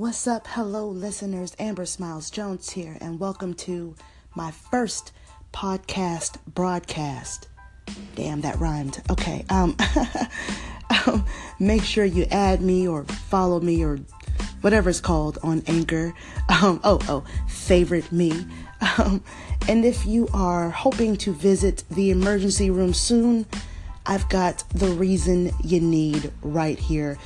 What's up? Hello, listeners. Amber Smiles-Jones here, and welcome to my first podcast broadcast. Damn, that rhymed. Okay. Make sure you add me or follow me or whatever it's called on Anchor. Favorite me. And if you are hoping to visit the emergency room soon, I've got the reason you need right here.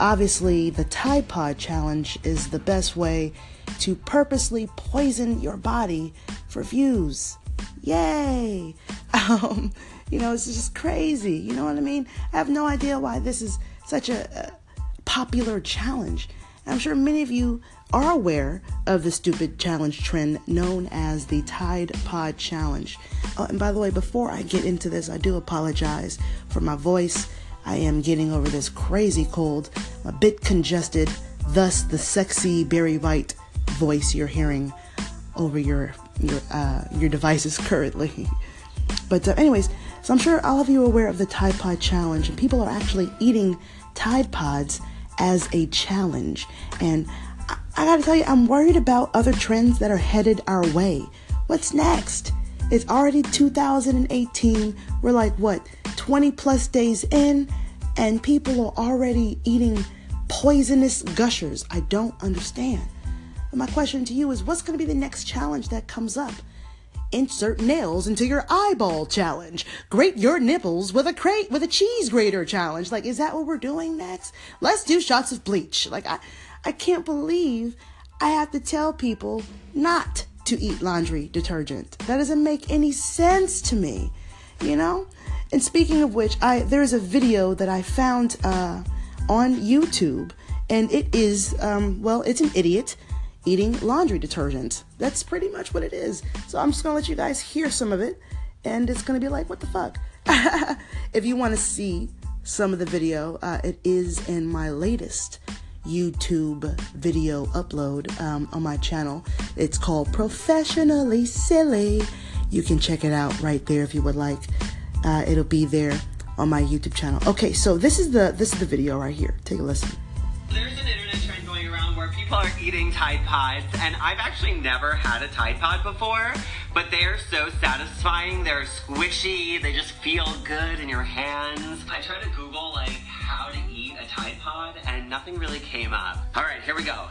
Obviously, the Tide Pod Challenge is the best way to purposely poison your body for views. Yay! It's just crazy. You know what I mean? I have no idea why this is such a popular challenge. I'm sure many of you are aware of the stupid challenge trend known as the Tide Pod Challenge. Oh, and by the way, before I get into this, I do apologize for my voice. I am getting over this crazy cold, I'm a bit congested, thus the sexy Barry White voice you're hearing over your devices currently. But anyways, so I'm sure all of you are aware of the Tide Pod Challenge, and people are actually eating Tide Pods as a challenge. And I gotta tell you, I'm worried about other trends that are headed our way. What's next? It's already 2018. We're like, what, 20 plus days in, and people are already eating poisonous gushers. I don't understand. But my question to you is, what's going to be the next challenge that comes up? Insert nails into your eyeball challenge. Grate your nipples with a cheese grater challenge. Like, is that what we're doing next? Let's do shots of bleach. Like, I can't believe I have to tell people not to eat laundry detergent. That doesn't make any sense to me, you know? And speaking of which, there's a video that I found on YouTube, and it is, it's an idiot eating laundry detergent. That's pretty much what it is. So I'm just going to let you guys hear some of it, and it's going to be like, what the fuck? If you want to see some of the video, it is in my latest YouTube video upload on my channel. It's called Professionally Silly. You can check it out right there if you would like. It'll be there on my YouTube channel. Okay, so this is the video right here. Take a listen. There's an internet trend going around where people are eating Tide Pods, and I've actually never had a Tide Pod before, but they are so satisfying. They're squishy. They just feel good in your hands. I tried to Google how to eat a Tide Pod, and nothing really came up. All right, here we go.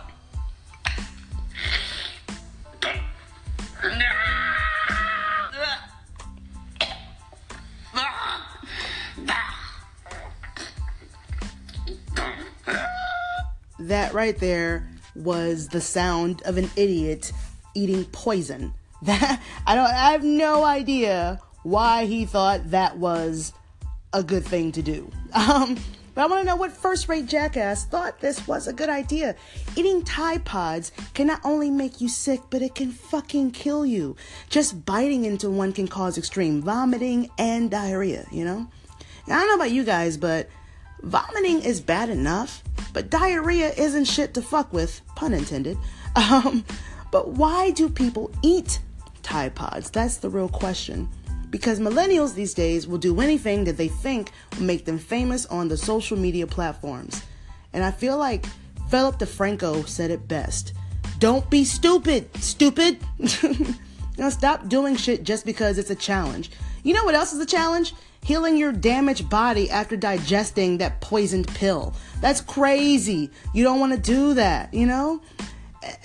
That right there was the sound of an idiot eating poison. I have no idea why he thought that was a good thing to do. But I want to know what first-rate jackass thought this was a good idea. Eating Tide Pods can not only make you sick, but it can fucking kill you. Just biting into one can cause extreme vomiting and diarrhea, you know? Now, I don't know about you guys, but vomiting is bad enough, but diarrhea isn't shit to fuck with, pun intended. But why do people eat Tide Pods? That's the real question. Because millennials these days will do anything that they think will make them famous on the social media platforms. And I feel like Philip DeFranco said it best. Don't be stupid. Now stop doing shit just because it's a challenge. You know what else is a challenge? Healing your damaged body after digesting that poisoned pill. That's crazy. You don't want to do that, you know?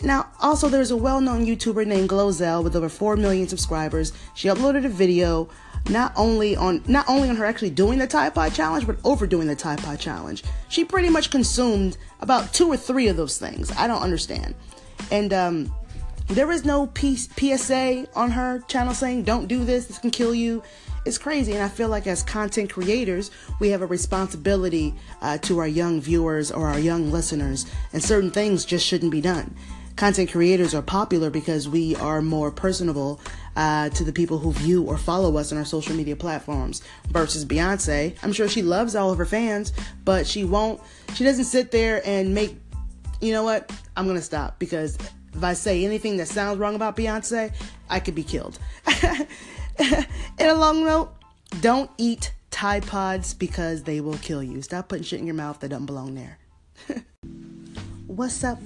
Now, also, there's a well-known YouTuber named GloZell with over 4 million subscribers. She uploaded a video not only on her actually doing the Tide Pod Challenge, but overdoing the Tide Pod Challenge. She pretty much consumed about 2 or 3 of those things. I don't understand. And there is no PSA on her channel saying, don't do this, this can kill you. It's crazy, and I feel like as content creators, we have a responsibility to our young viewers or our young listeners, and certain things just shouldn't be done. Content creators are popular because we are more personable to the people who view or follow us on our social media platforms versus Beyoncé. I'm sure she loves all of her fans, but she doesn't sit there and make, you know what, I'm going to stop, because if I say anything that sounds wrong about Beyoncé, I could be killed. In a long note, don't eat Tide Pods because they will kill you. Stop putting shit in your mouth that doesn't belong there. What's up?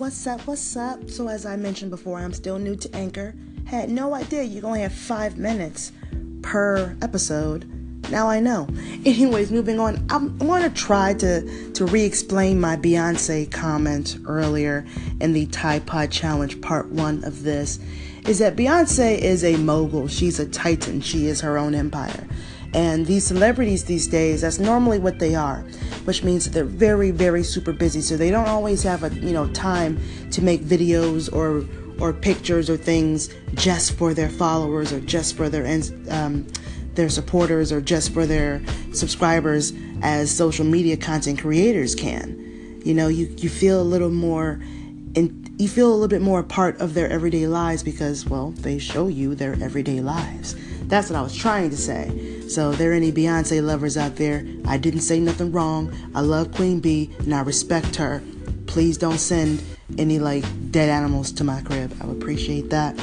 So as I mentioned before, I'm still new to Anchor. Had no idea you only have 5 minutes per episode. Now I know. Anyways, moving on. I'm going to try to re-explain my Beyoncé comment earlier in the Tide Pod Challenge Part 1 of this. Is that Beyoncé is a mogul. She's a titan. She is her own empire. And these celebrities these days, that's normally what they are, which means that they're very, very super busy. So they don't always have a time to make videos or pictures or things just for their followers or just for their supporters or just for their subscribers as social media content creators can. You feel a little bit more a part of their everyday lives because, well, they show you their everyday lives. That's what I was trying to say. So there are any Beyonce lovers out there, I didn't say nothing wrong. I love Queen B and I respect her. Please don't send any dead animals to my crib. I would appreciate that.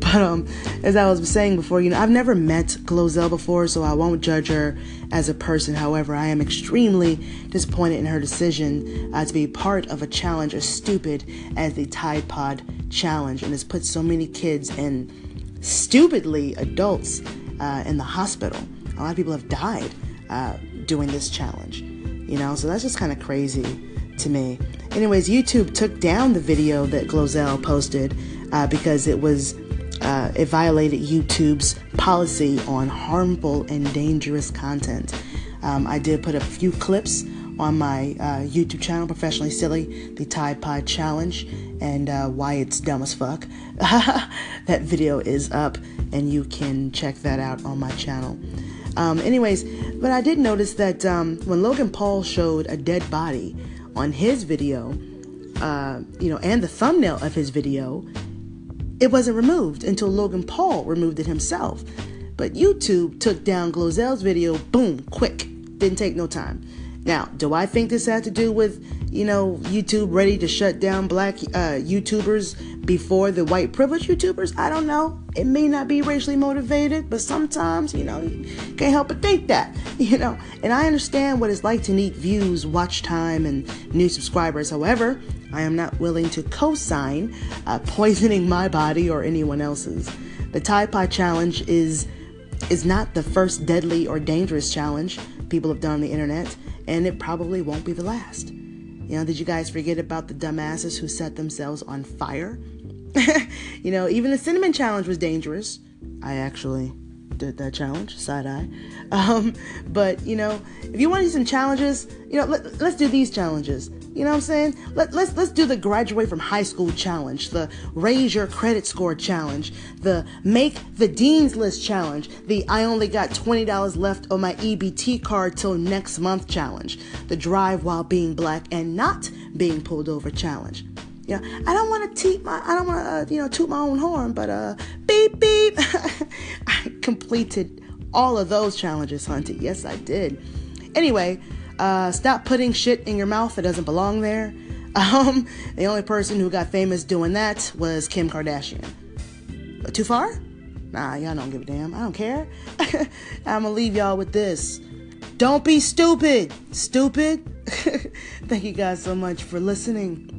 But as I was saying before, I've never met GloZell before, so I won't judge her as a person. However, I am extremely disappointed in her decision to be part of a challenge as stupid as the Tide Pod Challenge, and has put so many kids and stupidly adults in the hospital. A lot of people have died doing this challenge, so that's just kind of crazy to me. Anyways, YouTube took down the video that GloZell posted because it violated YouTube's policy on harmful and dangerous content. I did put a few clips on my YouTube channel, Professionally Silly, the Tide Pod Challenge, and why it's dumb as fuck. That video is up, and you can check that out on my channel. Anyways, but I did notice that when Logan Paul showed a dead body on his video, and the thumbnail of his video, it wasn't removed until Logan Paul removed it himself. But YouTube took down GloZell's video, boom, quick. Didn't take no time. Now, do I think this had to do with, YouTube ready to shut down black YouTubers before the white privileged YouTubers? I don't know. It may not be racially motivated, but sometimes, you can't help but think that, And I understand what it's like to need views, watch time, and new subscribers. However, I am not willing to co-sign poisoning my body or anyone else's. The Tide Pod Challenge is not the first deadly or dangerous challenge people have done on the internet, and it probably won't be the last. Did you guys forget about the dumbasses who set themselves on fire? Even the cinnamon challenge was dangerous. I actually did that challenge, side eye. But, if you want to do some challenges, let's do these challenges. You know what I'm saying? Let's do the graduate from high school challenge, the raise your credit score challenge, the make the dean's list challenge, the I only got $20 left on my EBT card till next month challenge, the drive while being black and not being pulled over challenge. I don't want to toot my own horn, but beep beep, I completed all of those challenges, hunty. Yes, I did. Anyway. Stop putting shit in your mouth that doesn't belong there. The only person who got famous doing that was Kim Kardashian. Too far? Nah, y'all don't give a damn. I don't care. I'm gonna leave y'all with this. Don't be stupid. Thank you guys so much for listening.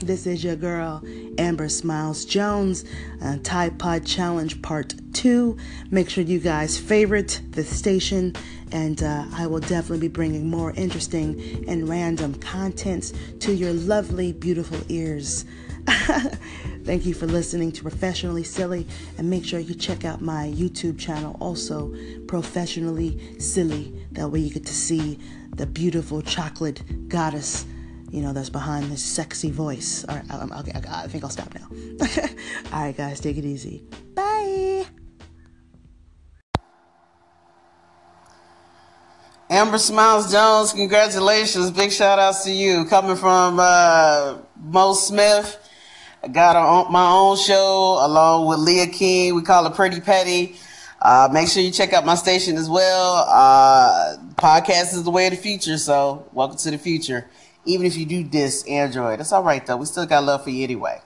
This is your girl, Amber Smiles-Jones, Tide Pod Challenge Part 2. Make sure you guys favorite the station. And I will definitely be bringing more interesting and random contents to your lovely, beautiful ears. Thank you for listening to Professionally Silly. And make sure you check out my YouTube channel also, Professionally Silly. That way you get to see the beautiful chocolate goddess, that's behind this sexy voice. All right, okay, I think I'll stop now. All right, guys, take it easy. Bye. Amber Smiles-Jones, congratulations. Big shout-outs to you. Coming from Mo Smith, I got my own show along with Leah King. We call it Pretty Petty. Make sure you check out my station as well. Podcast is the way of the future, so welcome to the future. Even if you do diss Android, that's all right, though. We still got love for you anyway.